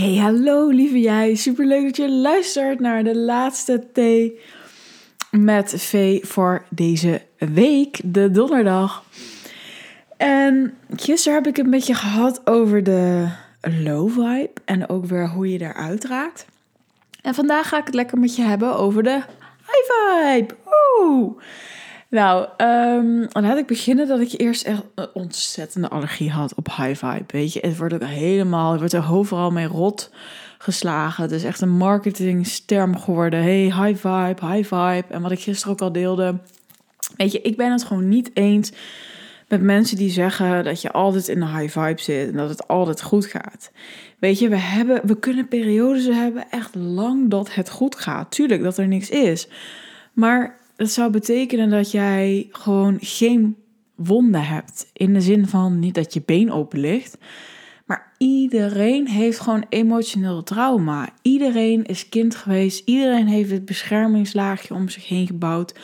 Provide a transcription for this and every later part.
Hey, hallo lieve jij. Superleuk dat je luistert naar de laatste thee met V voor deze week, de donderdag. En gisteren heb ik een beetje gehad over de low vibe en ook weer hoe je daaruit raakt. En vandaag ga ik het lekker met je hebben over de high vibe. Oeh! Nou, laat ik beginnen dat ik eerst echt een ontzettende allergie had op high vibe, weet je. Het wordt ook helemaal, het wordt er overal mee rot geslagen. Het is echt een marketingterm geworden. Hey, high vibe, high vibe. En wat ik gisteren ook al deelde, weet je, ik ben het gewoon niet eens met mensen die zeggen dat je altijd in de high vibe zit en dat het altijd goed gaat. Weet je, we kunnen periodes hebben echt lang dat het goed gaat. Tuurlijk, dat er niks is. Maar dat zou betekenen dat jij gewoon geen wonden hebt. In de zin van niet dat je been open ligt. Maar iedereen heeft gewoon emotioneel trauma. Iedereen is kind geweest. Iedereen heeft het beschermingslaagje om zich heen gebouwd.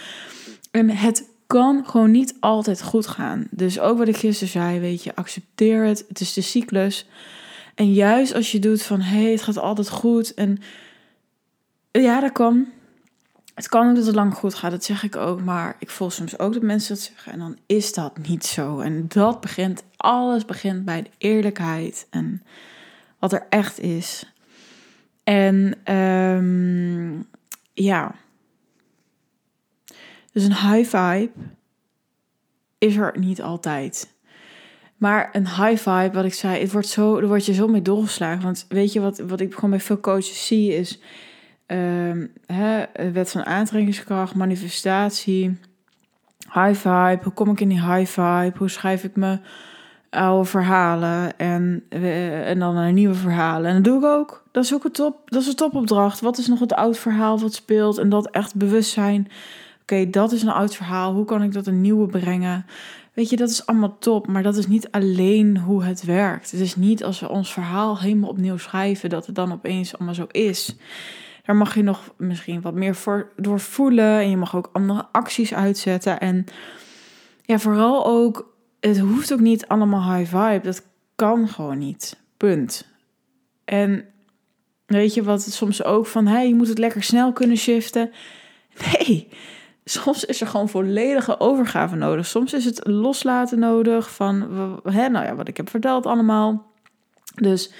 En het kan gewoon niet altijd goed gaan. Dus ook wat ik gisteren zei, weet je, accepteer het. Het is de cyclus. En juist als je doet van, hé, het gaat altijd goed. En ja, dat kan. Het kan ook dat het lang goed gaat, dat zeg ik ook. Maar ik voel soms ook dat mensen dat zeggen. En dan is dat niet zo. En dat begint, alles begint bij de eerlijkheid. En wat er echt is. En ja. Dus een high vibe is er niet altijd. Maar een high vibe, wat ik zei, daar word je zo mee doorgeslagen. Want weet je wat ik gewoon bij veel coaches zie is, wet van aantrekkingskracht, manifestatie, high vibe. Hoe kom ik in die high vibe? Hoe schrijf ik mijn oude verhalen en dan naar nieuwe verhalen? En dat doe ik ook. Dat is ook een topopdracht. Wat is nog het oud verhaal wat speelt? En dat echt bewust zijn. Oké, dat is een oud verhaal. Hoe kan ik dat een nieuwe brengen? Weet je, dat is allemaal top. Maar dat is niet alleen hoe het werkt. Het is niet als we ons verhaal helemaal opnieuw schrijven, dat het dan opeens allemaal zo is. Daar mag je nog misschien wat meer voor door voelen. En je mag ook andere acties uitzetten. En ja, vooral ook, het hoeft ook niet allemaal high vibe. Dat kan gewoon niet. Punt. En weet je wat, soms ook van, je moet het lekker snel kunnen shiften. Nee, soms is er gewoon volledige overgave nodig. Soms is het loslaten nodig van, wat ik heb verteld allemaal. Dus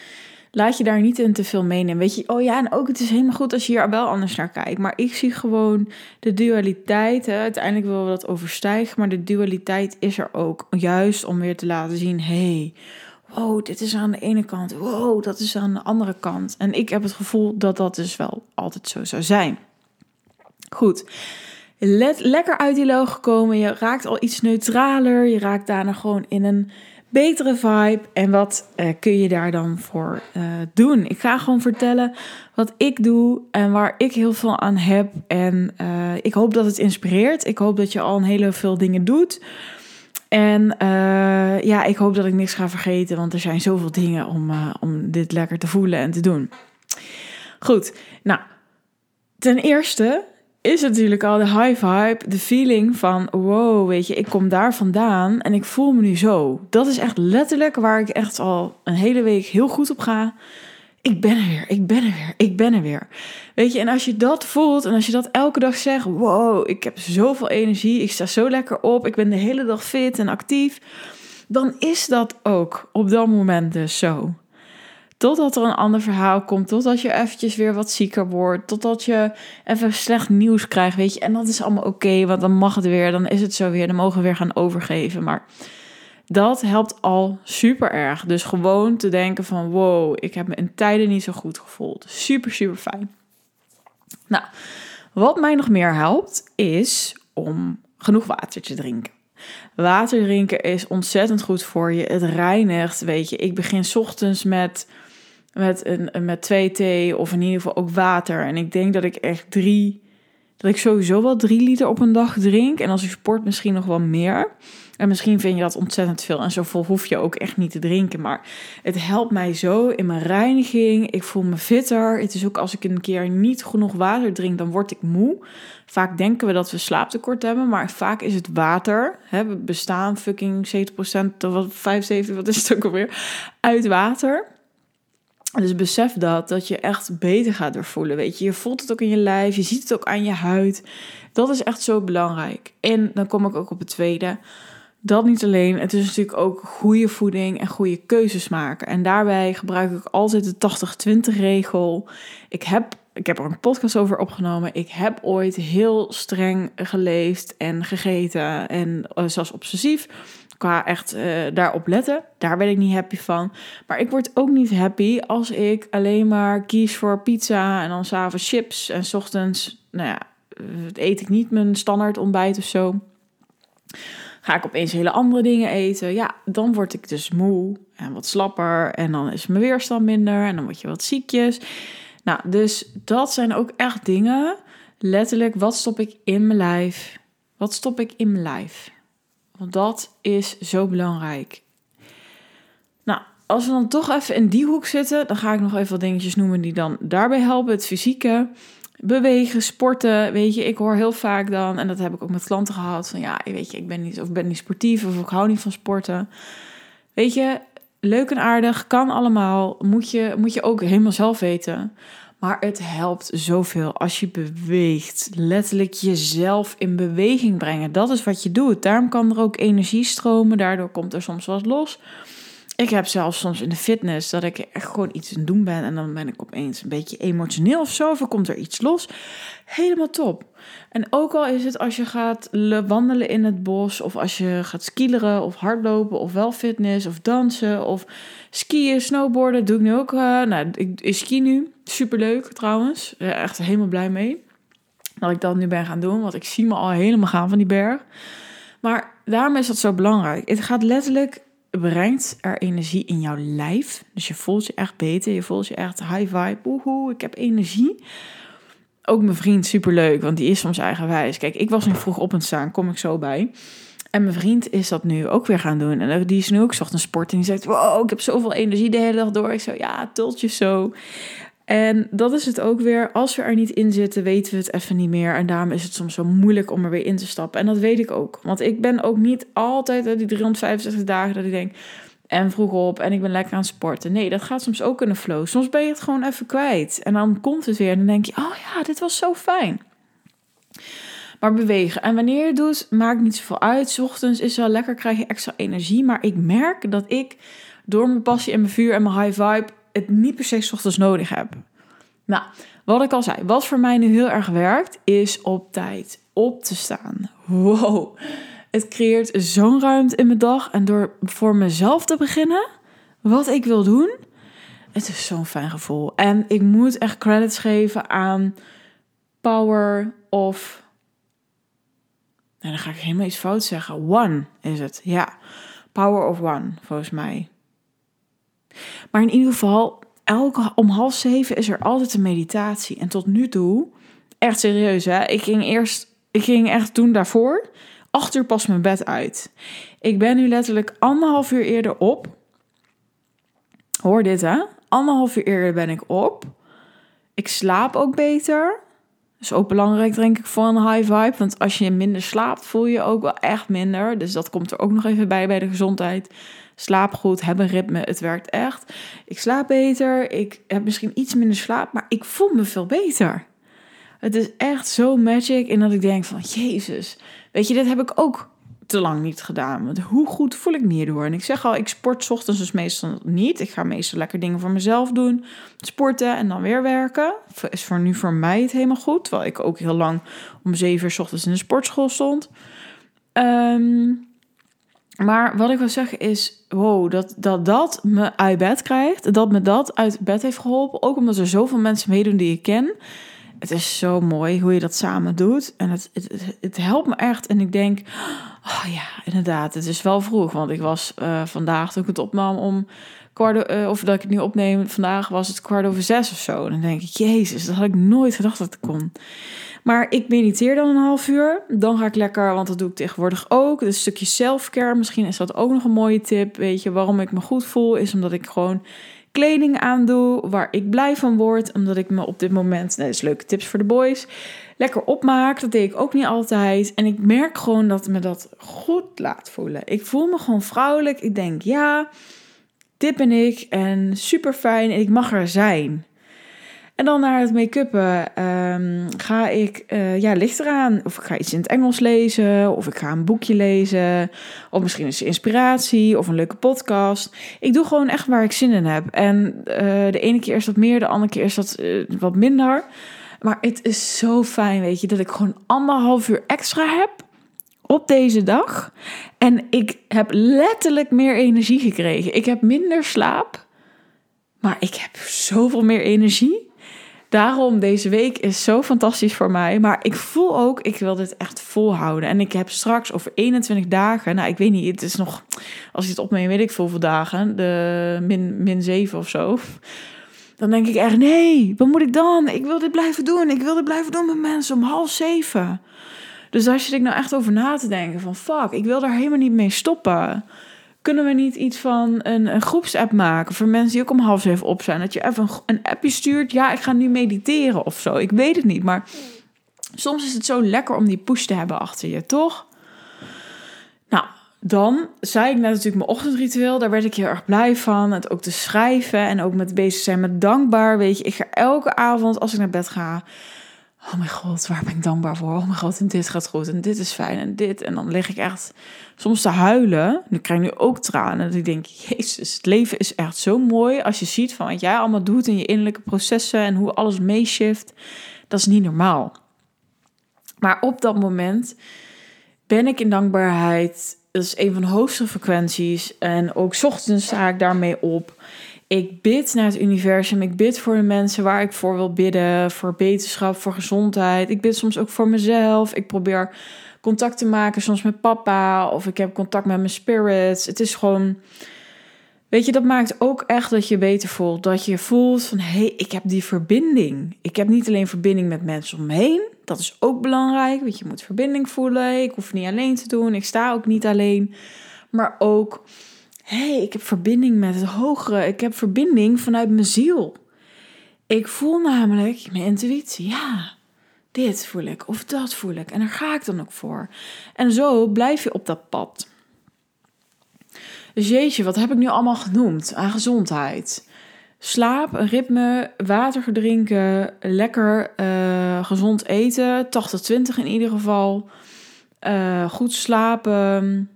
laat je daar niet in te veel meenemen. Weet je, en ook het is helemaal goed als je hier wel anders naar kijkt. Maar ik zie gewoon de dualiteit. Hè. Uiteindelijk willen we dat overstijgen. Maar de dualiteit is er ook. Juist om weer te laten zien, dit is aan de ene kant. Wow, dat is aan de andere kant. En ik heb het gevoel dat dat dus wel altijd zo zou zijn. Goed. Lekker uit die loog gekomen. Je raakt al iets neutraler. Je raakt daarna gewoon in een betere vibe. En wat kun je daar dan voor doen? Ik ga gewoon vertellen wat ik doe en waar ik heel veel aan heb. En ik hoop dat het inspireert. Ik hoop dat je al een hele veel dingen doet. En ik hoop dat ik niks ga vergeten. Want er zijn zoveel dingen om dit lekker te voelen en te doen. Goed, nou, ten eerste is natuurlijk al de high vibe, de feeling van, wow, weet je, ik kom daar vandaan en ik voel me nu zo. Dat is echt letterlijk waar ik echt al een hele week heel goed op ga. Ik ben er weer, ik ben er weer, ik ben er weer. Weet je, en als je dat voelt en als je dat elke dag zegt, wow, ik heb zoveel energie, ik sta zo lekker op, ik ben de hele dag fit en actief, dan is dat ook op dat moment dus zo. Totdat er een ander verhaal komt, totdat je eventjes weer wat zieker wordt, totdat je even slecht nieuws krijgt, weet je. En dat is allemaal oké, want dan mag het weer, dan is het zo weer, dan mogen we weer gaan overgeven. Maar dat helpt al super erg. Dus gewoon te denken van, wow, ik heb me in tijden niet zo goed gevoeld. Super, super fijn. Nou, wat mij nog meer helpt, is om genoeg water te drinken. Water drinken is ontzettend goed voor je. Het reinigt, weet je. Ik begin 's ochtends met 2 thee of in ieder geval ook water. En ik denk dat ik sowieso wel 3 liter op een dag drink. En als ik sport misschien nog wel meer. En misschien vind je dat ontzettend veel. En zoveel hoef je ook echt niet te drinken. Maar het helpt mij zo in mijn reiniging. Ik voel me fitter. Het is ook als ik een keer niet genoeg water drink, dan word ik moe. Vaak denken we dat we slaaptekort hebben. Maar vaak is het water. We bestaan fucking 70%, 75%, wat is het ook alweer, uit water. Dus besef dat je echt beter gaat doorvoelen, weet je. Je voelt het ook in je lijf, je ziet het ook aan je huid. Dat is echt zo belangrijk. En dan kom ik ook op het tweede. Dat niet alleen, het is natuurlijk ook goede voeding en goede keuzes maken. En daarbij gebruik ik altijd de 80-20 regel. Ik heb er een podcast over opgenomen. Ik heb ooit heel streng geleefd en gegeten en zelfs obsessief. Qua echt daarop letten, daar ben ik niet happy van. Maar ik word ook niet happy als ik alleen maar kies voor pizza en dan 's avonds chips. En 's ochtends, nou ja, eet ik niet mijn standaard ontbijt of zo. Ga ik opeens hele andere dingen eten? Ja, dan word ik dus moe en wat slapper. En dan is mijn weerstand minder en dan word je wat ziekjes. Nou, dus dat zijn ook echt dingen. Letterlijk, wat stop ik in mijn lijf? Wat stop ik in mijn lijf? Want dat is zo belangrijk. Nou, als we dan toch even in die hoek zitten, dan ga ik nog even wat dingetjes noemen die dan daarbij helpen. Het fysieke, bewegen, sporten, weet je. Ik hoor heel vaak dan, en dat heb ik ook met klanten gehad, van ja, weet je, ik ben niet sportief of ik hou niet van sporten. Weet je, leuk en aardig, kan allemaal, moet je ook helemaal zelf weten. Maar het helpt zoveel als je beweegt. Letterlijk jezelf in beweging brengen. Dat is wat je doet. Daarom kan er ook energie stromen. Daardoor komt er soms wat los. Ik heb zelfs soms in de fitness dat ik echt gewoon iets aan het doen ben. En dan ben ik opeens een beetje emotioneel of zo. Of komt er iets los. Helemaal top. En ook al is het als je gaat wandelen in het bos. Of als je gaat skileren of hardlopen. Of wel fitness of dansen. Of skiën, snowboarden. Doe ik nu ook. Ik ski nu. Superleuk trouwens. Echt helemaal blij mee. Dat ik dat nu ben gaan doen. Want ik zie me al helemaal gaan van die berg. Maar daarom is dat zo belangrijk. Het gaat letterlijk... brengt er energie in jouw lijf. Dus je voelt je echt beter. Je voelt je echt high vibe. Woehoe, ik heb energie. Ook mijn vriend, superleuk. Want die is soms eigenwijs. Kijk, ik was nu vroeg op aan het staan. Kom ik zo bij. En mijn vriend is dat nu ook weer gaan doen. En die is nu ook zocht een sport. En die zegt, wow, ik heb zoveel energie de hele dag door. Ik zo, ja, tultje zo. En dat is het ook weer. Als we er niet in zitten, weten we het even niet meer. En daarom is het soms zo moeilijk om er weer in te stappen. En dat weet ik ook. Want ik ben ook niet altijd die 365 dagen dat ik denk... en vroeg op en ik ben lekker aan het sporten. Nee, dat gaat soms ook in de flow. Soms ben je het gewoon even kwijt. En dan komt het weer en dan denk je... oh ja, dit was zo fijn. Maar bewegen. En wanneer je het doet, maakt niet zoveel uit. 's Ochtends is wel lekker, krijg je extra energie. Maar ik merk dat ik door mijn passie en mijn vuur en mijn high vibe... het niet per se 's ochtends nodig heb. Nou, wat ik al zei, wat voor mij nu heel erg werkt, is op tijd op te staan. Wow, het creëert zo'n ruimte in mijn dag. En door voor mezelf te beginnen, wat ik wil doen, het is zo'n fijn gevoel. En ik moet echt credits geven aan Power of... en dan ga ik helemaal iets fout zeggen. One is het, ja. Power of One, volgens mij. Maar in ieder geval, om 6:30 is er altijd een meditatie. En tot nu toe, echt serieus hè, ik ging echt toen daarvoor, 8:00 pas mijn bed uit. Ik ben nu letterlijk 1,5 uur eerder op. Hoor dit hè, 1,5 uur eerder ben ik op. Ik slaap ook beter. Dat is ook belangrijk denk ik voor een high vibe. Want als je minder slaapt, voel je ook wel echt minder. Dus dat komt er ook nog even bij de gezondheid. Slaap goed, heb een ritme, het werkt echt. Ik slaap beter, ik heb misschien iets minder slaap, maar ik voel me veel beter. Het is echt zo magic in dat ik denk van, Jezus, weet je, dit heb ik ook te lang niet gedaan. Want hoe goed voel ik me hierdoor? En ik zeg al, ik sport 's ochtends dus meestal niet. Ik ga meestal lekker dingen voor mezelf doen, sporten en dan weer werken. Is voor nu voor mij het helemaal goed, terwijl ik ook heel lang om 7:00 's ochtends in de sportschool stond. Maar wat ik wil zeggen is, wow, dat me uit bed krijgt. Dat me dat uit bed heeft geholpen. Ook omdat er zoveel mensen meedoen die ik ken. Het is zo mooi hoe je dat samen doet. En het helpt me echt. En ik denk, oh ja, inderdaad, het is wel vroeg. Want ik was vandaag, toen ik het opnam om of dat ik het nu opneem, vandaag was het 5:15 of zo. En dan denk ik, Jezus, dat had ik nooit gedacht dat het kon. Maar ik mediteer dan 1,5 uur. Dan ga ik lekker, want dat doe ik tegenwoordig ook. Dus een stukje self-care, misschien is dat ook nog een mooie tip. Weet je, waarom ik me goed voel, is omdat ik gewoon kleding aandoe waar ik blij van word. Omdat ik me op dit moment, dat is leuke tips voor de boys, lekker opmaak. Dat deed ik ook niet altijd. En ik merk gewoon dat me dat goed laat voelen. Ik voel me gewoon vrouwelijk. Ik denk, ja... dit ben ik en super fijn en ik mag er zijn. En dan naar het make-uppen ga ik licht eraan. Of ik ga iets in het Engels lezen. Of ik ga een boekje lezen. Of misschien is het inspiratie. Of een leuke podcast. Ik doe gewoon echt waar ik zin in heb. En de ene keer is dat meer. De andere keer is dat wat minder. Maar het is zo fijn, weet je. Dat ik gewoon 1,5 uur extra heb. Op deze dag. En ik heb letterlijk meer energie gekregen. Ik heb minder slaap. Maar ik heb zoveel meer energie. Daarom, deze week is zo fantastisch voor mij. Maar ik voel ook, ik wil dit echt volhouden. En ik heb straks over 21 dagen... Nou, ik weet niet, het is nog... Als ik het opneem, weet ik hoeveel dagen. De min 7 of zo. Dan denk ik echt, nee, wat moet ik dan? Ik wil dit blijven doen. Ik wil dit blijven doen met mensen om 6:30. Dus daar zit ik nou echt over na te denken. Van fuck, ik wil daar helemaal niet mee stoppen. Kunnen we niet iets van een groepsapp maken voor mensen die ook om 6:30 op zijn? Dat je even een appje stuurt. Ja, ik ga nu mediteren of zo. Ik weet het niet, maar soms is het zo lekker om die push te hebben achter je, toch? Nou, dan zei ik net natuurlijk mijn ochtendritueel. Daar werd ik heel erg blij van. Het ook te schrijven en ook met bezig zijn met dankbaar. Weet je, ik ga elke avond als ik naar bed ga... Oh mijn god, waar ben ik dankbaar voor? Oh mijn god, en dit gaat goed. En dit is fijn. En dit. En dan lig ik echt soms te huilen. Nu krijg ik nu ook tranen. Dat ik denk, jezus, het leven is echt zo mooi. Als je ziet van wat jij allemaal doet in je innerlijke processen. En hoe alles meeshift. Dat is niet normaal. Maar op dat moment ben ik in dankbaarheid. Dat is een van de hoogste frequenties. En ook 's ochtends sta ik daarmee op. Ik bid naar het universum. Ik bid voor de mensen waar ik voor wil bidden. Voor beterschap, voor gezondheid. Ik bid soms ook voor mezelf. Ik probeer contact te maken soms met papa. Of ik heb contact met mijn spirits. Het is gewoon... Weet je, dat maakt ook echt dat je beter voelt. Dat je voelt van, hey, ik heb die verbinding. Ik heb niet alleen verbinding met mensen om me heen. Dat is ook belangrijk. Want je moet verbinding voelen. Ik hoef niet alleen te doen. Ik sta ook niet alleen. Maar ook... Hey, ik heb verbinding met het hogere. Ik heb verbinding vanuit mijn ziel. Ik voel namelijk mijn intuïtie. Ja, dit voel ik of dat voel ik. En daar ga ik dan ook voor. En zo blijf je op dat pad. Dus jeetje, wat heb ik nu allemaal genoemd aan gezondheid? Slaap, een ritme, water drinken, lekker gezond eten. 80-20 in ieder geval. Goed slapen...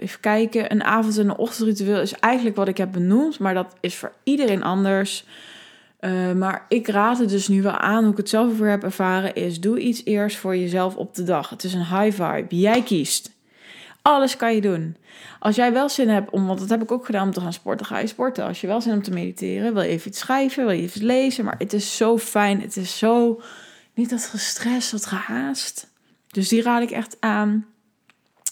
even kijken, een avond- en een ochtendritueel is eigenlijk wat ik heb benoemd, maar dat is voor iedereen anders. Maar ik raad het dus nu wel aan, hoe ik het zelf weer heb ervaren, is doe iets eerst voor jezelf op de dag. Het is een high vibe, jij kiest. Alles kan je doen. Als jij wel zin hebt om, want dat heb ik ook gedaan, om te gaan sporten, ga je sporten. Als je wel zin hebt om te mediteren, wil je even iets schrijven, wil je iets lezen, maar het is zo fijn, het is zo, niet dat gestrest, dat gehaast. Dus die raad ik echt aan.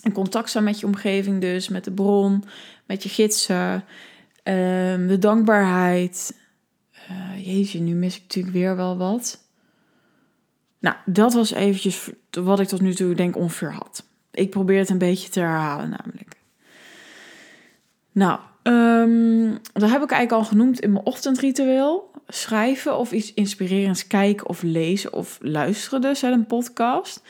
In contact staan met je omgeving dus, met de bron, met je gidsen, de dankbaarheid. Jeetje, nu mis ik natuurlijk weer wel wat. Nou, dat was eventjes wat ik tot nu toe denk ongeveer had. Ik probeer het een beetje te herhalen namelijk. Nou, dat heb ik eigenlijk al genoemd in mijn ochtendritueel. Schrijven of iets inspirerends kijken of lezen of luisteren dus aan een podcast...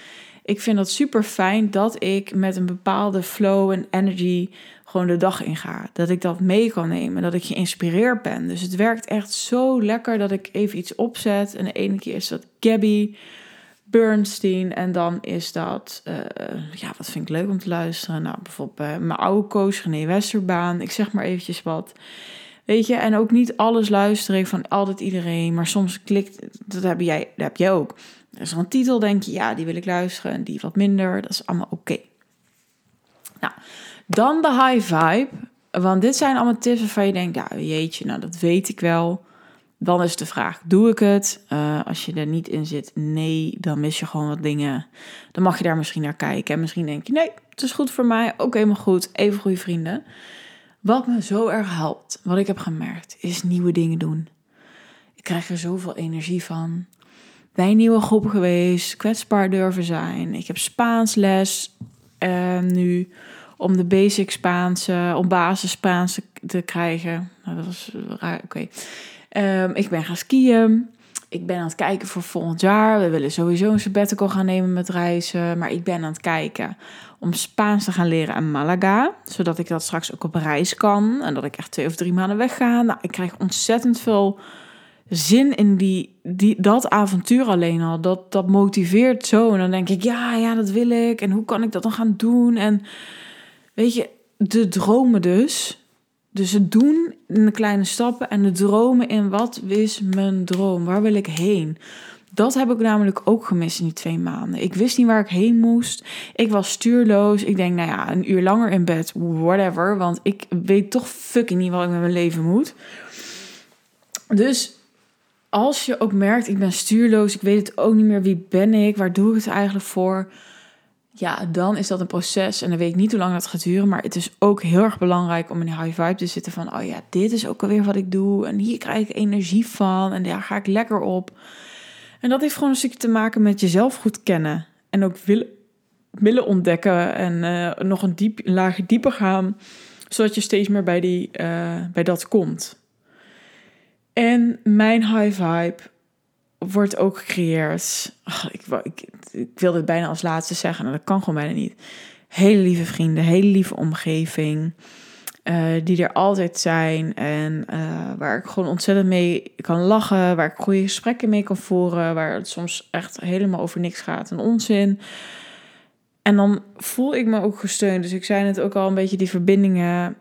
Ik vind dat super fijn dat ik met een bepaalde flow en energy gewoon de dag inga. Dat ik dat mee kan nemen, dat ik geïnspireerd ben. Dus het werkt echt zo lekker dat ik even iets opzet. En de ene keer is dat Gabby Bernstein. En dan is dat, wat vind ik leuk om te luisteren? Nou, bijvoorbeeld mijn oude coach René Westerbaan. Ik zeg maar eventjes wat. Weet je, en ook niet alles luisteren van altijd iedereen. Maar soms klikt, dat heb jij ook. Er is een titel, denk je, ja, die wil ik luisteren en die wat minder. Dat is allemaal oké. Nou, dan de high vibe. Want dit zijn allemaal tips waarvan je denkt, ja, jeetje, nou, dat weet ik wel. Dan is de vraag, doe ik het? Als je er niet in zit, nee, dan mis je gewoon wat dingen. Dan mag je daar misschien naar kijken. En misschien denk je, nee, het is goed voor mij. Ook helemaal goed, even goede vrienden. Wat me zo erg helpt, wat ik heb gemerkt, is nieuwe dingen doen. Ik krijg er zoveel energie van. Bij een nieuwe groep geweest, kwetsbaar durven zijn. Ik heb Spaans les nu om de basic Spaanse, om basis Spaans te krijgen. Nou, dat was raar, oké. Ik ben gaan skiën. ik ben aan het kijken voor volgend jaar. We willen sowieso een sabbatical gaan nemen met reizen. Maar ik ben aan het kijken om Spaans te gaan leren aan Malaga. Zodat ik dat straks ook op reis kan. En dat ik echt 2 of 3 maanden weg ga. Nou, ik krijg ontzettend veel zin in dat avontuur alleen al. Dat motiveert zo. En dan denk ik, ja, dat wil ik. En hoe kan ik dat dan gaan doen? En weet je, de dromen dus. Dus het doen in de kleine stappen en de dromen in wat is mijn droom? Waar wil ik heen? Dat heb ik namelijk ook gemist in die 2 maanden. Ik wist niet waar ik heen moest. Ik was stuurloos. Ik denk, nou ja, 1 uur langer in bed, whatever. Want ik weet toch fucking niet wat ik met mijn leven moet. Dus als je ook merkt, ik ben stuurloos. Ik weet het ook niet meer. Wie ben ik? Waar doe ik het eigenlijk voor? Ja, dan is dat een proces en dan weet ik niet hoe lang dat gaat duren. Maar het is ook heel erg belangrijk om in die high vibe te zitten van... oh ja, dit is ook alweer wat ik doe en hier krijg ik energie van en daar ga ik lekker op. En dat heeft gewoon een stukje te maken met jezelf goed kennen. En ook willen ontdekken en nog een laagje dieper gaan... zodat je steeds meer bij dat komt. En mijn high vibe... wordt ook gecreëerd. Ik wil dit bijna als laatste zeggen. Nou, dat kan gewoon bijna niet. Hele lieve vrienden. Hele lieve omgeving. Die er altijd zijn. En waar ik gewoon ontzettend mee kan lachen. Waar ik goede gesprekken mee kan voeren. Waar het soms echt helemaal over niks gaat. En onzin. En dan voel ik me ook gesteund. Dus ik zei het ook al een beetje. Die verbindingen...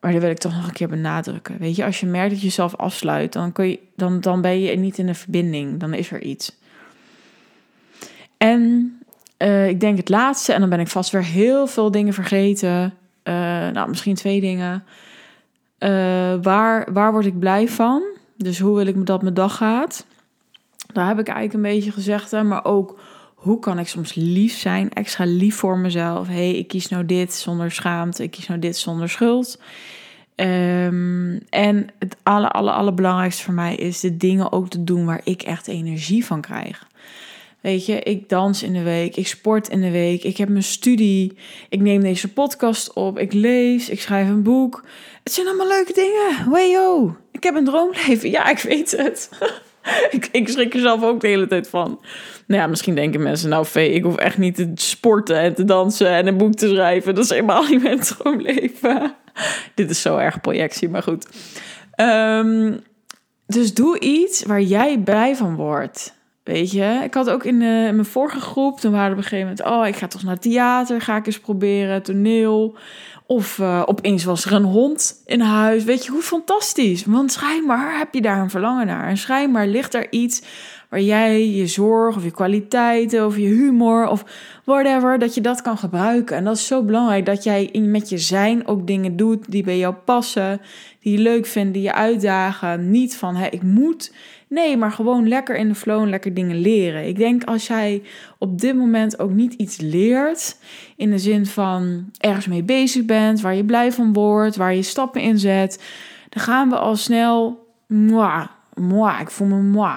Maar dat wil ik toch nog een keer benadrukken. Weet je, als je merkt dat je jezelf afsluit... dan ben je niet in de verbinding. Dan is er iets. En ik denk het laatste... en dan ben ik vast weer heel veel dingen vergeten. Misschien 2 dingen. Waar word ik blij van? Dus hoe wil ik dat mijn dag gaat? Daar heb ik eigenlijk een beetje gezegd. Hè, maar ook... hoe kan ik soms lief zijn, extra lief voor mezelf? Hey, ik kies nou dit zonder schaamte, ik kies nou dit zonder schuld. En het allerbelangrijkste voor mij is de dingen ook te doen waar ik echt energie van krijg. Weet je, ik dans in de week, ik sport in de week, ik heb mijn studie, ik neem deze podcast op, ik lees, ik schrijf een boek. Het zijn allemaal leuke dingen. Wejo, ik heb een droomleven. Ja, ik weet het. Ik schrik er zelf ook de hele tijd van. Nou ja, misschien denken mensen... nou Vee, ik hoef echt niet te sporten en te dansen... en een boek te schrijven. Dat is helemaal niet mijn droomleven. Dit is zo erg projectie, maar goed. Dus doe iets waar jij blij van wordt. Weet je? Ik had ook in mijn vorige groep... toen waren we op een gegeven moment... oh, ik ga toch naar theater, ga ik eens proberen, toneel... Of opeens was er een hond in huis. Weet je, hoe fantastisch. Want schijnbaar heb je daar een verlangen naar. En schijnbaar ligt er iets waar jij je zorg of je kwaliteiten of je humor of whatever, dat je dat kan gebruiken. En dat is zo belangrijk dat jij met je zijn ook dingen doet die bij jou passen. Die je leuk vindt, die je uitdagen. Niet van, ik moet. Nee, maar gewoon lekker in de flow en lekker dingen leren. Ik denk als jij op dit moment ook niet iets leert... in de zin van ergens mee bezig bent, waar je blij van wordt... waar je stappen in zet, dan gaan we al snel... ik voel me moi.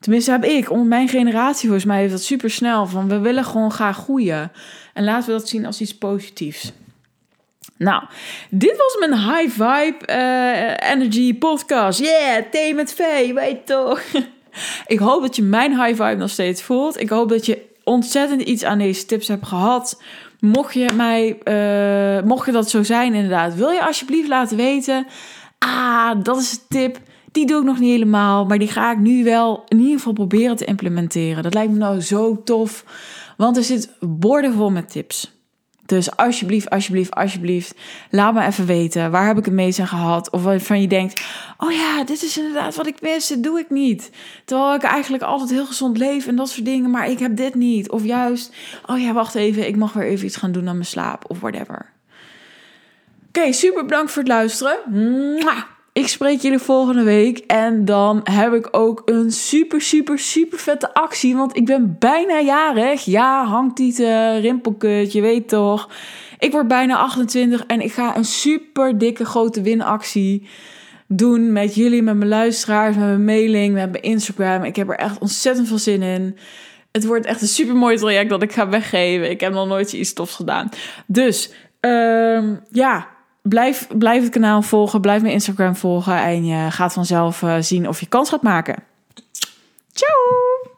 Tenminste heb ik, onder mijn generatie volgens mij heeft dat super snel... van we willen gewoon graag groeien. En laten we dat zien als iets positiefs. Nou, dit was mijn high vibe energy podcast. Yeah, thee met Vee, weet toch? Ik hoop dat je mijn high vibe nog steeds voelt. Ik hoop dat je ontzettend iets aan deze tips hebt gehad. Mocht je dat zo zijn inderdaad, wil je alsjeblieft laten weten... dat is de tip. Die doe ik nog niet helemaal, maar die ga ik nu wel in ieder geval proberen te implementeren. Dat lijkt me nou zo tof, want er zit boordevol met tips. Dus alsjeblieft, laat me even weten. Waar heb ik het meest aan gehad? Of waarvan je denkt, oh ja, dit is inderdaad wat ik mis. Dit doe ik niet. Terwijl ik eigenlijk altijd heel gezond leef en dat soort dingen. Maar ik heb dit niet. Of juist, oh ja, wacht even. Ik mag weer even iets gaan doen aan mijn slaap. Of whatever. Oké, super bedankt voor het luisteren. Ik spreek jullie volgende week. En dan heb ik ook een super vette actie. Want ik ben bijna jarig. Ja, hangtieten, rimpelkut, je weet toch. Ik word bijna 28 en ik ga een super dikke grote winactie doen met jullie, met mijn luisteraars, met mijn mailing, met mijn Instagram. Ik heb er echt ontzettend veel zin in. Het wordt echt een super mooi traject dat ik ga weggeven. Ik heb nog nooit iets tofs gedaan. Dus, Blijf het kanaal volgen, blijf mijn Instagram volgen en je gaat vanzelf zien of je kans gaat maken. Ciao!